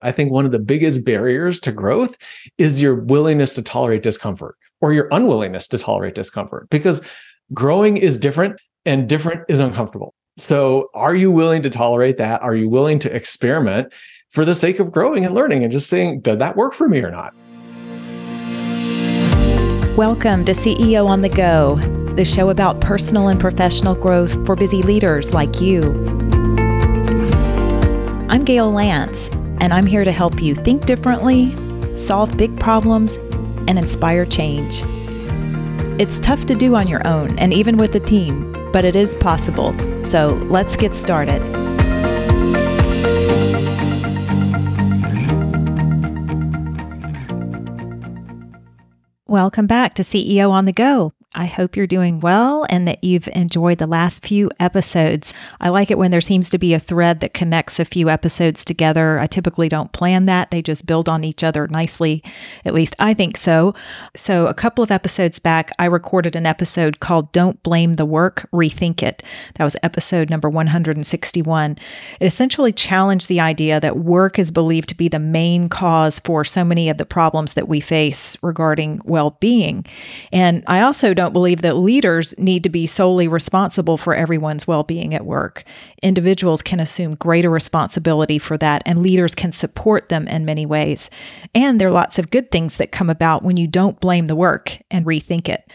I think one of the biggest barriers to growth is your willingness to tolerate discomfort or your unwillingness to tolerate discomfort, because growing is different and different is uncomfortable. So are you willing to tolerate that? Are you willing to experiment for the sake of growing and learning and just saying, did that work for me or not? Welcome to CEO on the Go, the show about personal and professional growth for busy leaders like you. I'm Gail Lance, and I'm here to help you think differently, solve big problems, and inspire change. It's tough to do on your own and even with a team, but it is possible. So let's get started. Welcome back to CEO on the Go. I hope you're doing well and that you've enjoyed the last few episodes. I like it when there seems to be a thread that connects a few episodes together. I typically don't plan that. They just build on each other nicely. At least I think so. So a couple of episodes back, I recorded an episode called Don't Blame the Work, Rethink It. That was episode number 161. It essentially challenged the idea that work is believed to be the main cause for so many of the problems that we face regarding well-being. And I also don't believe that leaders need to be solely responsible for everyone's well-being at work. Individuals can assume greater responsibility for that, and leaders can support them in many ways. And there are lots of good things that come about when you don't blame the work and rethink it.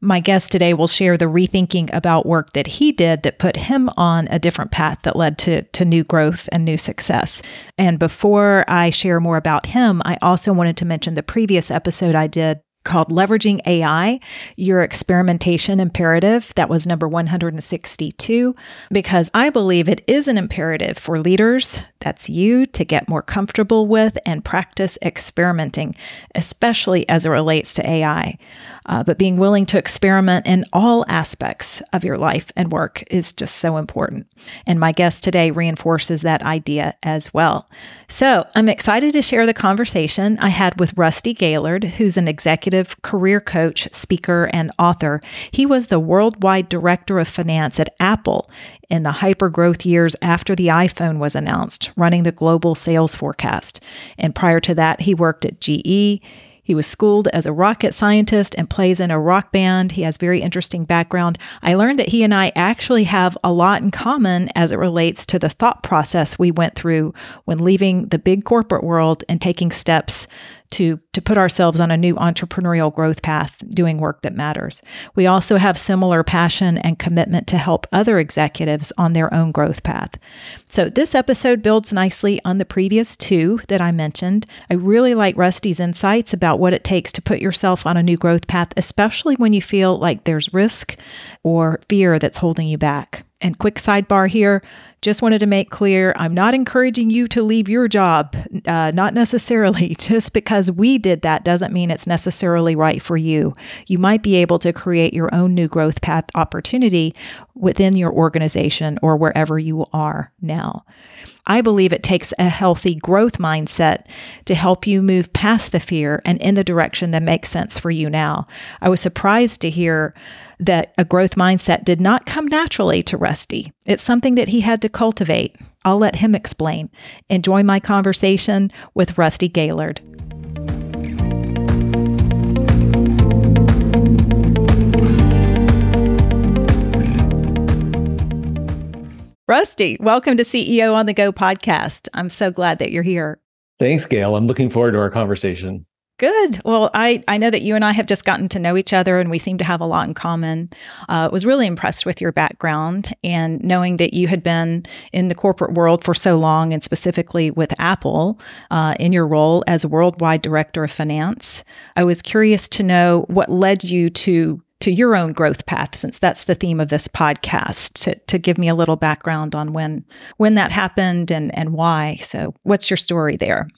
My guest today will share the rethinking about work that he did that put him on a different path that led to new growth and new success. And before I share more about him, I also wanted to mention the previous episode I did called Leveraging AI, Your Experimentation Imperative. That was number 162, because I believe it is an imperative for leaders, that's you, to get more comfortable with and practice experimenting, especially as it relates to AI. But being willing to experiment in all aspects of your life and work is just so important. And my guest today reinforces that idea as well. So I'm excited to share the conversation I had with Rusty Gaylord, who's an executive career coach, speaker, and author. He was the worldwide director of finance at Apple in the hyper-growth years after the iPhone was announced, running the global sales forecast. And prior to that, he worked at GE. He was schooled as a rocket scientist and plays in a rock band. He has very interesting background. I learned that he and I actually have a lot in common as it relates to the thought process we went through when leaving the big corporate world and taking steps to put ourselves on a new entrepreneurial growth path, doing work that matters. We also have similar passion and commitment to help other executives on their own growth path. So this episode builds nicely on the previous two that I mentioned. I really like Rusty's insights about what it takes to put yourself on a new growth path, especially when you feel like there's risk or fear that's holding you back. And quick sidebar here, just wanted to make clear, I'm not encouraging you to leave your job, not necessarily. Just because we did that doesn't mean it's necessarily right for you. You might be able to create your own new growth path opportunity within your organization or wherever you are now. I believe it takes a healthy growth mindset to help you move past the fear and in the direction that makes sense for you now. I was surprised to hear that a growth mindset did not come naturally to Rusty. It's something that he had to cultivate. I'll let him explain. Enjoy my conversation with Rusty Gaylord. Rusty, welcome to CEO on the Go podcast. I'm so glad that you're here. Thanks, Gail. I'm looking forward to our conversation. Good. Well, I know that you and I have just gotten to know each other and we seem to have a lot in common. Was really impressed with your background and knowing that you had been in the corporate world for so long and specifically with Apple in your role as worldwide director of finance. I was curious to know what led you to your own growth path, since that's the theme of this podcast, to give me a little background on when that happened and why. So what's your story there?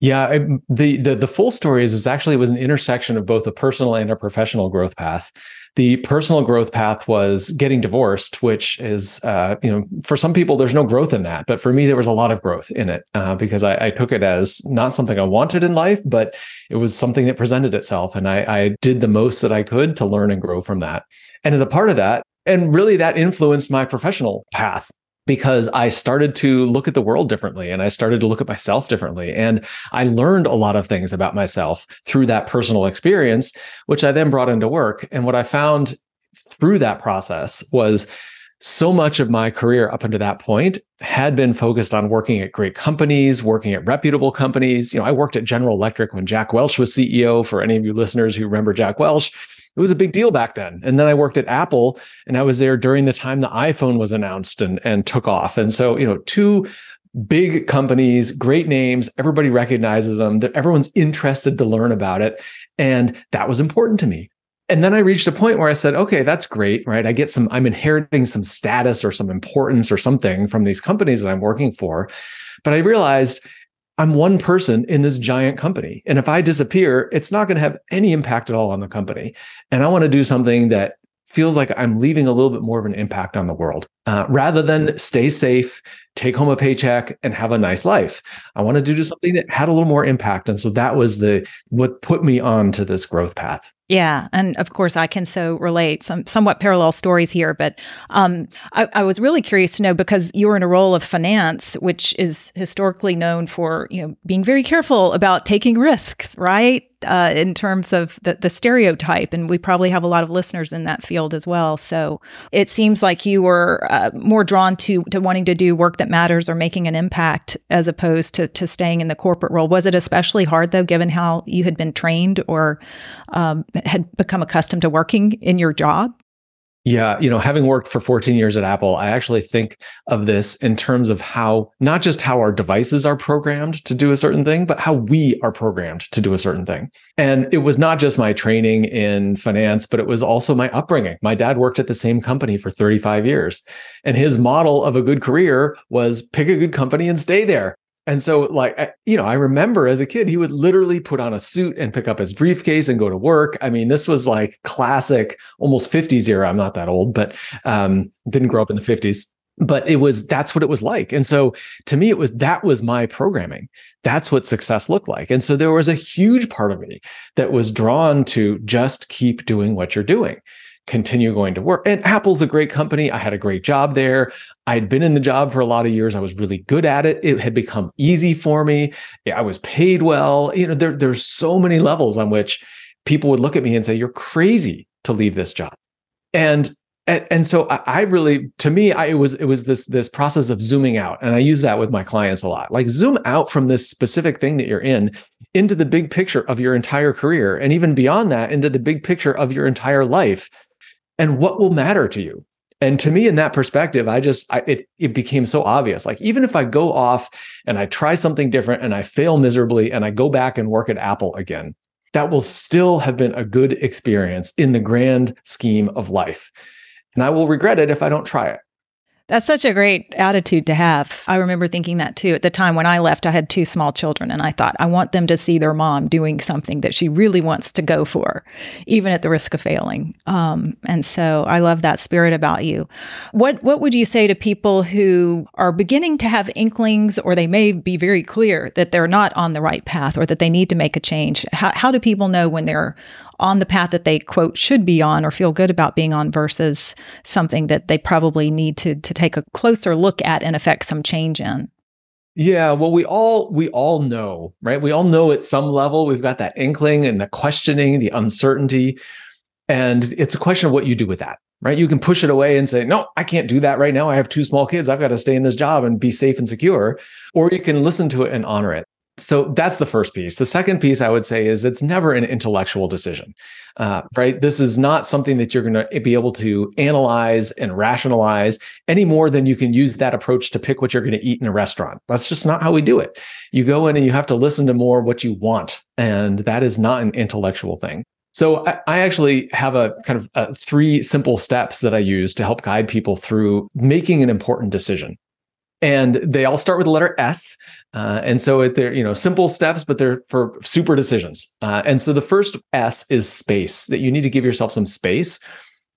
Yeah, the full story is actually it was an intersection of both a personal and a professional growth path. The personal growth path was getting divorced, which is, for some people, there's no growth in that. But for me, there was a lot of growth in it because I took it as not something I wanted in life, but it was something that presented itself. And I did the most that I could to learn and grow from that. And as a part of that, and really that influenced my professional path. because I started to look at the world differently and I started to look at myself differently. And I learned a lot of things about myself through that personal experience, which I then brought into work. And what I found through that process was so much of my career up until that point had been focused on working at great companies, working at reputable companies. You know, I worked at General Electric when Jack Welch was CEO. For any of you listeners who remember Jack Welch, it was a big deal back then. And then I worked at Apple, and I was there during the time the iPhone was announced and took off. And so, you know, two big companies, great names, everybody recognizes them, that everyone's interested to learn about it. And that was important to me. And then I reached a point where I said, okay, that's great, right? I'm inheriting some status or some importance or something from these companies that I'm working for. But I realized I'm one person in this giant company. And if I disappear, it's not going to have any impact at all on the company. And I want to do something that feels like I'm leaving a little bit more of an impact on the world, rather than stay safe, take home a paycheck, and have a nice life. I want to do something that had a little more impact. And so that was what put me on to this growth path. Yeah. And of course, I can so relate. Some somewhat parallel stories here. But I was really curious to know, because you were in a role of finance, which is historically known for, you know, being very careful about taking risks, right? In terms of the stereotype. And we probably have a lot of listeners in that field as well. So it seems like you were more drawn to wanting to do work that matters or making an impact as opposed to staying in the corporate role. Was it especially hard, though, given how you had been trained or had become accustomed to working in your job? Yeah, you know, having worked for 14 years at Apple, I actually think of this in terms of how, not just how our devices are programmed to do a certain thing, but how we are programmed to do a certain thing. And it was not just my training in finance, but it was also my upbringing. My dad worked at the same company for 35 years, and his model of a good career was pick a good company and stay there. And so, like, you know, I remember as a kid, he would literally put on a suit and pick up his briefcase and go to work. I mean, this was like classic, almost 50s era. I'm not that old, but didn't grow up in the 50s. But that's what it was like. And so to me, that was my programming. That's what success looked like. And so there was a huge part of me that was drawn to just keep doing what you're doing. Continue going to work. And Apple's a great company. I had a great job there. I'd been in the job for a lot of years. I was really good at it. It had become easy for me. I was paid well. You know, there's so many levels on which people would look at me and say, you're crazy to leave this job. And so I really, to me, it was this process of zooming out. And I use that with my clients a lot, like zoom out from this specific thing that you're in, into the big picture of your entire career. And even beyond that, into the big picture of your entire life. And what will matter to you? And to me, in that perspective, it became so obvious. Like, even if I go off and I try something different and I fail miserably and I go back and work at Apple again, that will still have been a good experience in the grand scheme of life. And I will regret it if I don't try it. That's such a great attitude to have. I remember thinking that too. At the time when I left, I had two small children, and I thought, I want them to see their mom doing something that she really wants to go for, even at the risk of failing. And so I love that spirit about you. What would you say to people who are beginning to have inklings, or they may be very clear that they're not on the right path or that they need to make a change? How do people know when they're on the path that they, quote, should be on or feel good about being on versus something that they probably need to take a closer look at and affect some change in? Yeah, well, we all know, right? We all know at some level, we've got that inkling and the questioning, the uncertainty. And it's a question of what you do with that, right? You can push it away and say, no, I can't do that right now. I have two small kids. I've got to stay in this job and be safe and secure. Or you can listen to it and honor it. So that's the first piece. The second piece I would say is it's never an intellectual decision, right? This is not something that you're going to be able to analyze and rationalize any more than you can use that approach to pick what you're going to eat in a restaurant. That's just not how we do it. You go in and you have to listen to more what you want. And that is not an intellectual thing. So I actually have a kind of three simple steps that I use to help guide people through making an important decision. And they all start with the letter S. And so they're, you know, simple steps, but they're for super decisions. And so the first S is space, that you need to give yourself some space.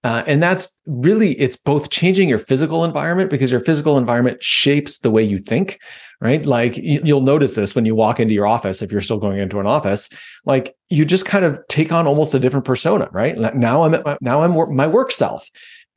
And that's really, it's both changing your physical environment, because your physical environment shapes the way you think, right? Like you'll notice this when you walk into your office, if you're still going into an office, like you just kind of take on almost a different persona, right? Now I'm my work self.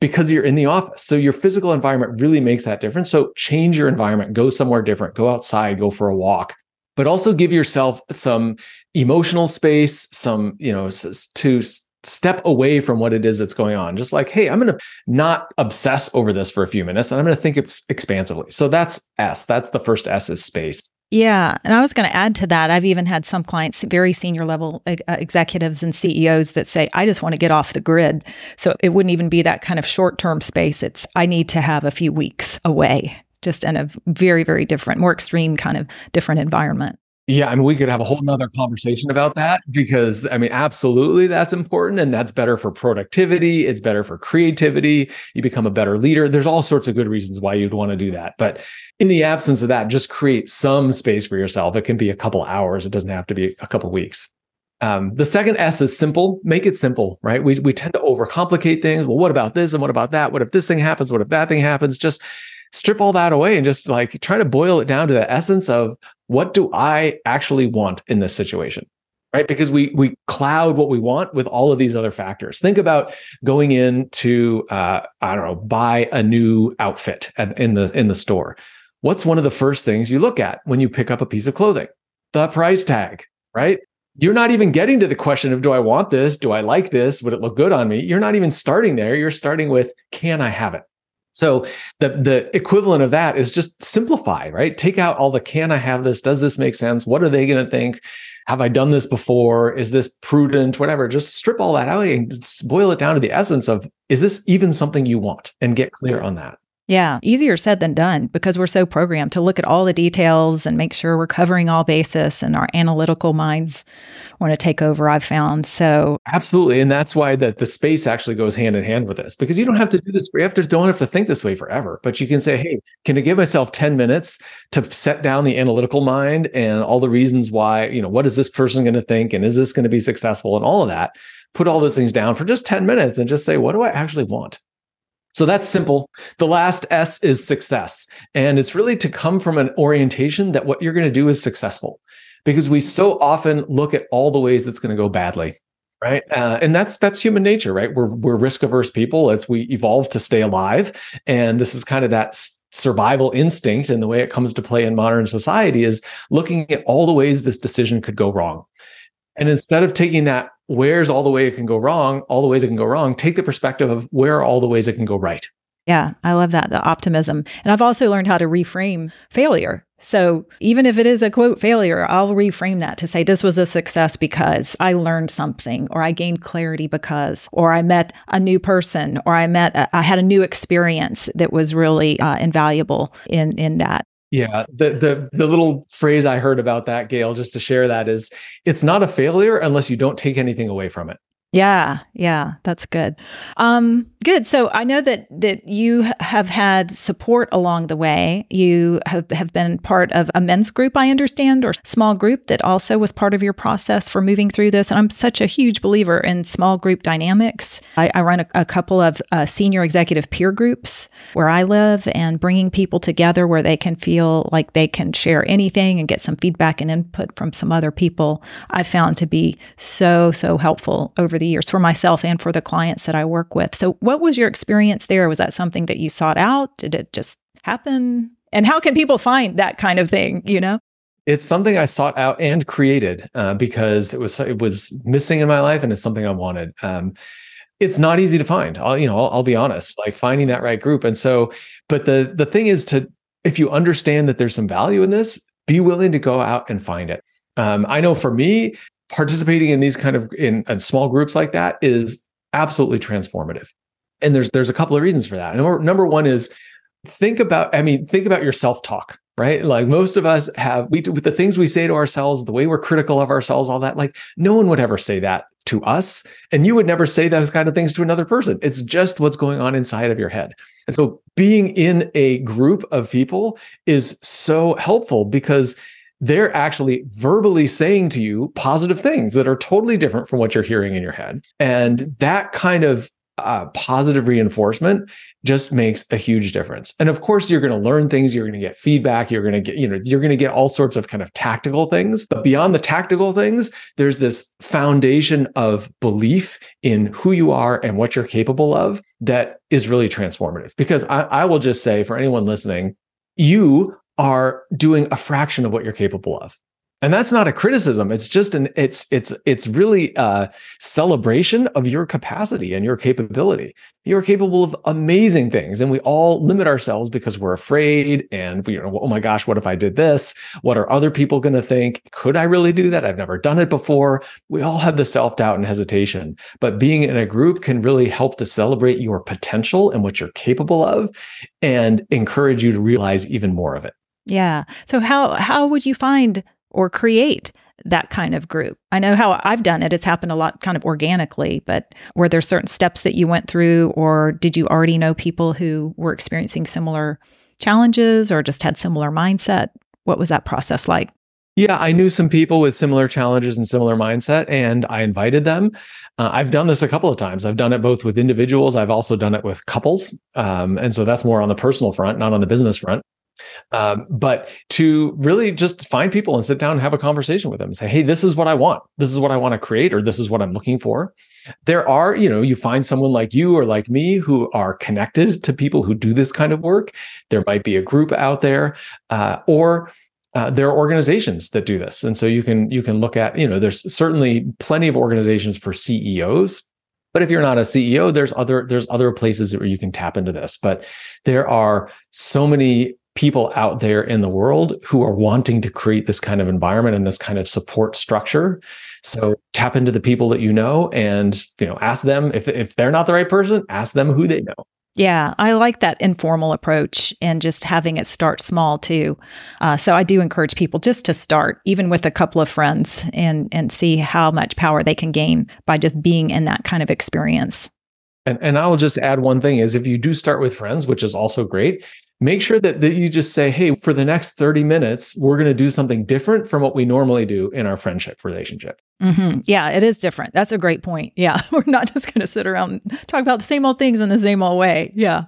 because you're in the office. So your physical environment really makes that difference. So change your environment, go somewhere different, go outside, go for a walk, but also give yourself some emotional space, some, to step away from what it is that's going on. Just like, hey, I'm going to not obsess over this for a few minutes and I'm going to think expansively. So that's S. That's the first S is space. Yeah. And I was going to add to that. I've even had some clients, very senior level executives and CEOs that say, I just want to get off the grid. So it wouldn't even be that kind of short-term space. It's, I need to have a few weeks away, just in a very, very different, more extreme kind of different environment. Yeah. I mean, we could have a whole nother conversation about that because, I mean, absolutely that's important and that's better for productivity. It's better for creativity. You become a better leader. There's all sorts of good reasons why you'd want to do that. But in the absence of that, just create some space for yourself. It can be a couple hours. It doesn't have to be a couple weeks. The second S is simple. Make it simple, right? We tend to overcomplicate things. Well, what about this? And what about that? What if this thing happens? What if that thing happens? Just strip all that away and just like try to boil it down to the essence of, what do I actually want in this situation, right? Because we cloud what we want with all of these other factors. Think about going in to, buy a new outfit in the store. What's one of the first things you look at when you pick up a piece of clothing? The price tag, right? You're not even getting to the question of, do I want this? Do I like this? Would it look good on me? You're not even starting there. You're starting with, can I have it? So the equivalent of that is just simplify, right? Take out all the, can I have this? Does this make sense? What are they going to think? Have I done this before? Is this prudent? Whatever. Just strip all that out and boil it down to the essence of, is this even something you want? And get clear on that. Yeah. Easier said than done because we're so programmed to look at all the details and make sure we're covering all bases, and our analytical minds want to take over, I've found. So absolutely. And that's why the space actually goes hand in hand with this, because you don't have to do this. Don't have to think this way forever, but you can say, hey, can I give myself 10 minutes to set down the analytical mind and all the reasons why, what is this person going to think? And is this going to be successful and all of that? Put all those things down for just 10 minutes and just say, what do I actually want? So that's simple. The last S is success. And it's really to come from an orientation that what you're going to do is successful, because we so often look at all the ways it's going to go badly, right? And that's human nature, right? We're risk-averse people. We evolved to stay alive. And this is kind of that survival instinct, and the way it comes to play in modern society is looking at all the ways this decision could go wrong. And instead of taking that, where's all the way it can go wrong, all the ways it can go wrong, take the perspective of where are all the ways it can go right. Yeah, I love that, the optimism. And I've also learned how to reframe failure. So even if it is a quote failure, I'll reframe that to say this was a success because I learned something, or I gained clarity because, or I met a new person, or I had a new experience that was really invaluable in that. Yeah, the little phrase I heard about that, Gail, just to share that is, it's not a failure unless you don't take anything away from it. Yeah, that's good. Good. So I know that you have had support along the way. You have been part of a men's group, I understand, or small group that also was part of your process for moving through this. And I'm such a huge believer in small group dynamics. I run a couple of senior executive peer groups where I live, and bringing people together where they can feel like they can share anything and get some feedback and input from some other people, I found to be so, so helpful over the years for myself and for the clients that I work with. So what was your experience there? Was that something that you sought out? Did it just happen? And how can people find that kind of thing, It's something I sought out and created because it was missing in my life, and it's something I wanted. It's not easy to find. I'll be honest, like finding that right group. And so, but the thing is if you understand that there's some value in this, be willing to go out and find it. I know for me, participating in these kind of in small groups like that is absolutely transformative. And there's a couple of reasons for that. And number one is think about your self-talk, right? Like most of us with the things we say to ourselves, the way we're critical of ourselves, all that, like no one would ever say that to us. And you would never say those kind of things to another person. It's just what's going on inside of your head. And so being in a group of people is so helpful because they're actually verbally saying to you positive things that are totally different from what you're hearing in your head. And that kind of positive reinforcement just makes a huge difference. And of course, you're going to learn things, you're going to get feedback, you're going to get, you're going to get all sorts of kind of tactical things. But beyond the tactical things, there's this foundation of belief in who you are and what you're capable of that is really transformative. Because I will just say, for anyone listening, you are doing a fraction of what you're capable of. And that's not a criticism. It's just it's really a celebration of your capacity and your capability. You're capable of amazing things, and we all limit ourselves because we're afraid. And we, oh my gosh, what if I did this? What are other people going to think? Could I really do that? I've never done it before. We all have the self-doubt and hesitation, but being in a group can really help to celebrate your potential and what you're capable of, and encourage you to realize even more of it. Yeah. So how would you find or create that kind of group? I know how I've done it. It's happened a lot kind of organically, but were there certain steps that you went through, or did you already know people who were experiencing similar challenges or just had similar mindset? What was that process like? Yeah, I knew some people with similar challenges and similar mindset, and I invited them. I've done this a couple of times. I've done it both with individuals. I've also done it with couples. And so that's more on the personal front, not on the business front. But to really just find people and sit down and have a conversation with them and say, hey, this is what I want. This is what I want to create, or this is what I'm looking for. There are, you find someone like you or like me who are connected to people who do this kind of work. There might be a group out there, or there are organizations that do this. And so you can look at, there's certainly plenty of organizations for CEOs. But if you're not a CEO, there's other places where you can tap into this. But there are so many people out there in the world who are wanting to create this kind of environment and this kind of support structure. So tap into the people that you know, and ask them if they're not the right person, ask them who they know. Yeah, I like that informal approach and just having it start small too. So I do encourage people just to start, even with a couple of friends, and see how much power they can gain by just being in that kind of experience. And I will just add one thing is, if you do start with friends, which is also great, make sure that you just say, hey, for the next 30 minutes, we're going to do something different from what we normally do in our friendship relationship. Mm-hmm. Yeah, it is different. That's a great point. Yeah, we're not just going to sit around and talk about the same old things in the same old way. Yeah,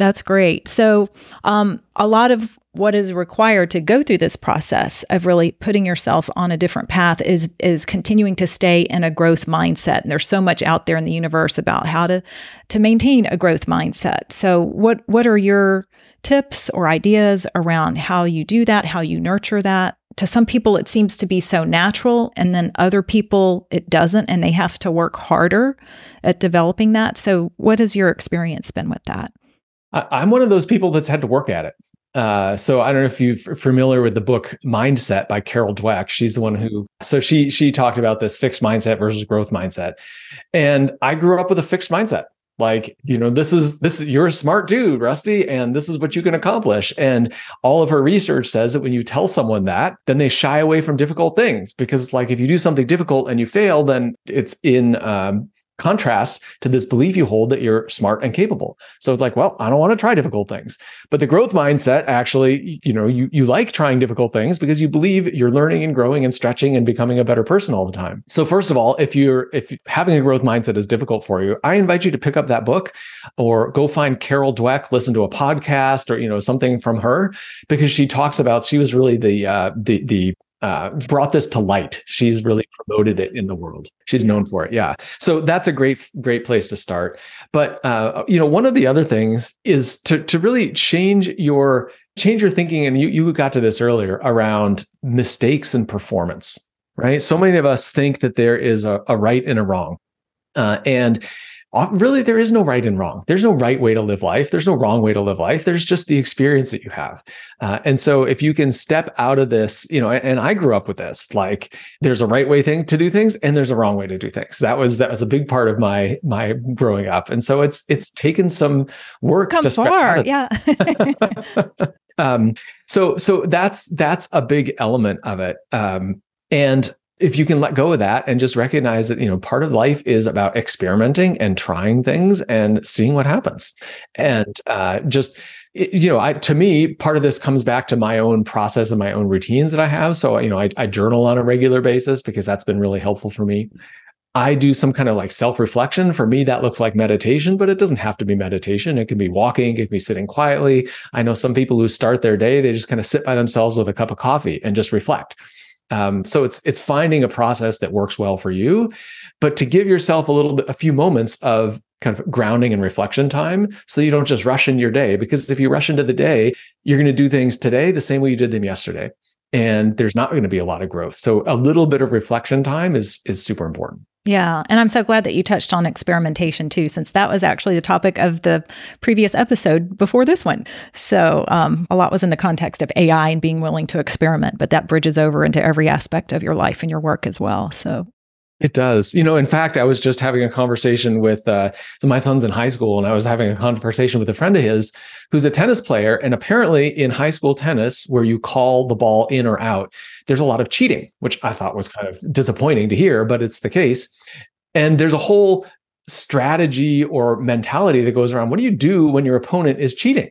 that's great. So a lot of what is required to go through this process of really putting yourself on a different path is continuing to stay in a growth mindset. And there's so much out there in the universe about how to maintain a growth mindset. So what are your tips or ideas around how you do that, how you nurture that? To some people, it seems to be so natural, and then other people, it doesn't, and they have to work harder at developing that. So what has your experience been with that? I'm one of those people that's had to work at it. So I don't know if you're familiar with the book Mindset by Carol Dweck. She's the one she talked about this fixed mindset versus growth mindset. And I grew up with a fixed mindset. Like, you're a smart dude, Rusty, and this is what you can accomplish. And all of her research says that when you tell someone that, then they shy away from difficult things, because if you do something difficult and you fail, then it's in contrast to this belief you hold that you're smart and capable. So it's like, well, I don't want to try difficult things. But the growth mindset, actually, you like trying difficult things because you believe you're learning and growing and stretching and becoming a better person all the time. So first of all, if having a growth mindset is difficult for you, I invite you to pick up that book or go find Carol Dweck, listen to a podcast or something from her, because she talks about, she was really the brought this to light. She's really promoted it in the world. She's known for it. Yeah. So that's a great place to start. But, one of the other things is to really change your thinking. And you got to this earlier around mistakes and performance, right? So many of us think that there is a right and a wrong. And really, there is no right and wrong. There's no right way to live life. There's no wrong way to live life. There's just the experience that you have. And so if you can step out of this, and I grew up with this, there's a right way thing to do things and there's a wrong way to do things. That was a big part of my growing up. And so it's taken some work to step out of that. Yeah. So that's a big element of it. And if you can let go of that and just recognize that, part of life is about experimenting and trying things and seeing what happens. And to me, part of this comes back to my own process and my own routines that I have. So, I journal on a regular basis because that's been really helpful for me. I do some kind of like self-reflection. For me, that looks like meditation, but it doesn't have to be meditation. It can be walking, it can be sitting quietly. I know some people who start their day, they just kind of sit by themselves with a cup of coffee and just reflect. So it's finding a process that works well for you, but to give yourself a few moments of kind of grounding and reflection time, so you don't just rush into your day. Because if you rush into the day, you're going to do things today the same way you did them yesterday, and there's not going to be a lot of growth. So a little bit of reflection time is super important. Yeah. And I'm so glad that you touched on experimentation too, since that was actually the topic of the previous episode before this one. So a lot was in the context of AI and being willing to experiment, but that bridges over into every aspect of your life and your work as well. So it does. You know, in fact, I was just having a conversation with, my son's in high school, and I was having a conversation with a friend of his who's a tennis player. And apparently in high school tennis, where you call the ball in or out, there's a lot of cheating, which I thought was kind of disappointing to hear, but it's the case. And there's a whole strategy or mentality that goes around. What do you do when your opponent is cheating?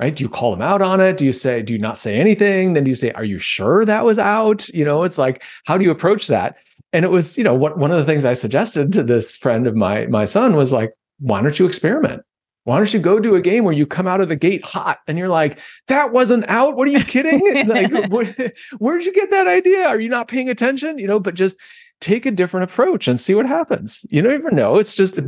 Right? Do you call them out on it? Do you not say anything? Then do you say, are you sure that was out? You know, it's like, how do you approach that? And it was, you know, one of the things I suggested to this friend of my son was like, why don't you experiment? Why don't you go do a game where you come out of the gate hot and you're like, that wasn't out? What are you kidding? Like, where'd you get that idea? Are you not paying attention? You know, but just take a different approach and see what happens. You don't even know. It's just,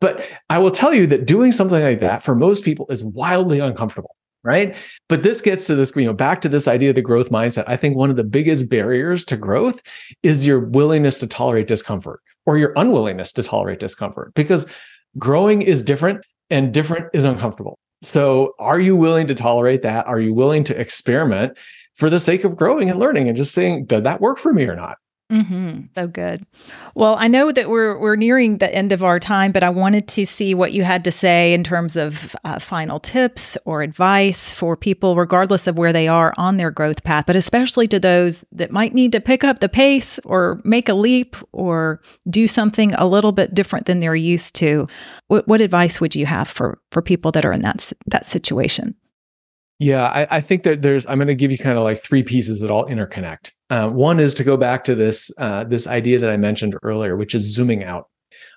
but I will tell you that doing something like that for most people is wildly uncomfortable. Right. But this gets to this, you know, back to this idea of the growth mindset. I think one of the biggest barriers to growth is your willingness to tolerate discomfort, or your unwillingness to tolerate discomfort, because growing is different and different is uncomfortable. So are you willing to tolerate that? Are you willing to experiment for the sake of growing and learning and just saying, did that work for me or not? Mm-hmm. So good. Well, I know that we're nearing the end of our time, but I wanted to see what you had to say in terms of final tips or advice for people, regardless of where they are on their growth path, but especially to those that might need to pick up the pace or make a leap or do something a little bit different than they're used to. What advice would you have for people that are in that situation? Yeah, I think that I'm going to give you kind of like three pieces that all interconnect. One is to go back to this idea that I mentioned earlier, which is zooming out.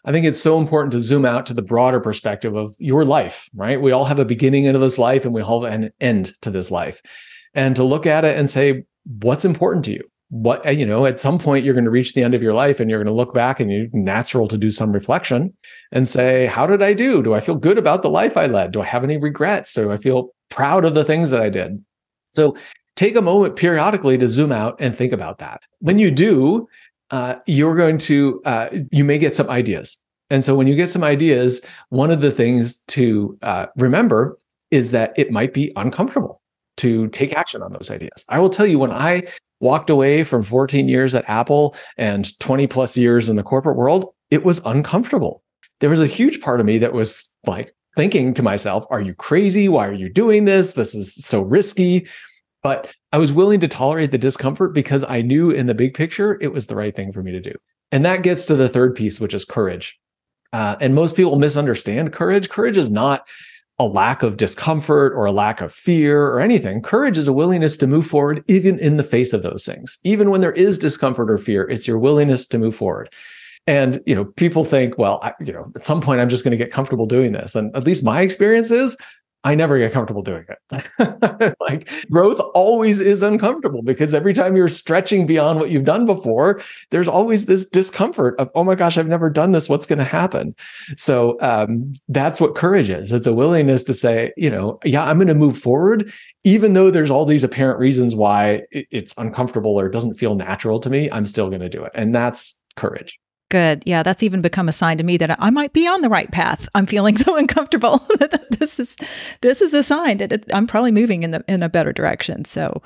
I think it's so important to zoom out to the broader perspective of your life, right? We all have a beginning into this life, and we all have an end to this life. And to look at it and say, what's important to you? What, you know, at some point you're going to reach the end of your life, and you're going to look back, and it's natural to do some reflection and say, how did I do? Do I feel good about the life I led? Do I have any regrets? Do I feel proud of the things that I did? So take a moment periodically to zoom out and think about that. When you do, you may get some ideas. And so when you get some ideas, one of the things to remember is that it might be uncomfortable to take action on those ideas. I will tell you, when I walked away from 14 years at Apple and 20 plus years in the corporate world, it was uncomfortable. There was a huge part of me that was like thinking to myself, are you crazy? Why are you doing this? This is so risky. But I was willing to tolerate the discomfort because I knew in the big picture, it was the right thing for me to do. And that gets to the third piece, which is courage. And most people misunderstand courage. Courage is not a lack of discomfort or a lack of fear or anything. Courage is a willingness to move forward, even in the face of those things. Even when there is discomfort or fear, it's your willingness to move forward. And, you know, people think, well, at some point I'm just going to get comfortable doing this. And at least my experience is, I never get comfortable doing it. Like, growth always is uncomfortable, because every time you're stretching beyond what you've done before, there's always this discomfort of, oh my gosh, I've never done this. What's going to happen? So that's what courage is. It's a willingness to say, you know, yeah, I'm going to move forward, even though there's all these apparent reasons why it's uncomfortable or doesn't feel natural to me, I'm still going to do it. And that's courage. Good. Yeah, that's even become a sign to me that I might be on the right path. I'm feeling so uncomfortable that this is a sign that I'm probably moving in a better direction. So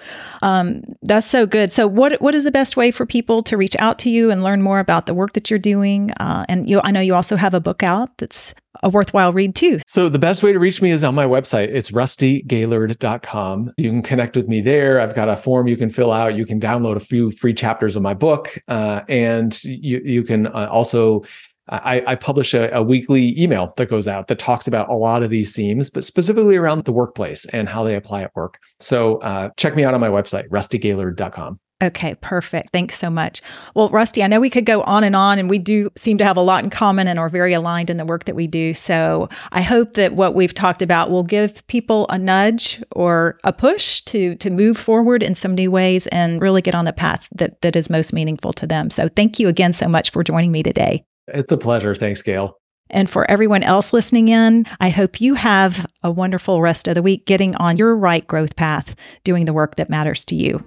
that's so good. So what is the best way for people to reach out to you and learn more about the work that you're doing? I know you also have a book out that's a worthwhile read too. So the best way to reach me is on my website. It's RustyGaylord.com. You can connect with me there. I've got a form you can fill out. You can download a few free chapters of my book. And you can also, I publish a weekly email that goes out that talks about a lot of these themes, but specifically around the workplace and how they apply at work. So check me out on my website, RustyGaylord.com. Okay, perfect. Thanks so much. Well, Rusty, I know we could go on, and we do seem to have a lot in common and are very aligned in the work that we do. So I hope that what we've talked about will give people a nudge or a push to move forward in some new ways and really get on the path that is most meaningful to them. So thank you again so much for joining me today. It's a pleasure. Thanks, Gail. And for everyone else listening in, I hope you have a wonderful rest of the week getting on your right growth path, doing the work that matters to you.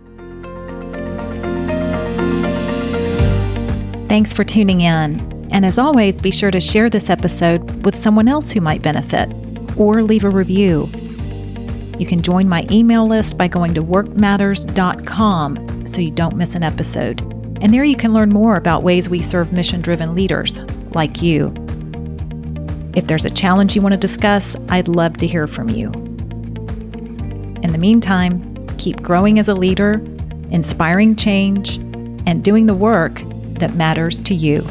Thanks for tuning in. And as always, be sure to share this episode with someone else who might benefit or leave a review. You can join my email list by going to workmatters.com so you don't miss an episode. And there you can learn more about ways we serve mission-driven leaders like you. If there's a challenge you want to discuss, I'd love to hear from you. In the meantime, keep growing as a leader, inspiring change, and doing the work that matters to you.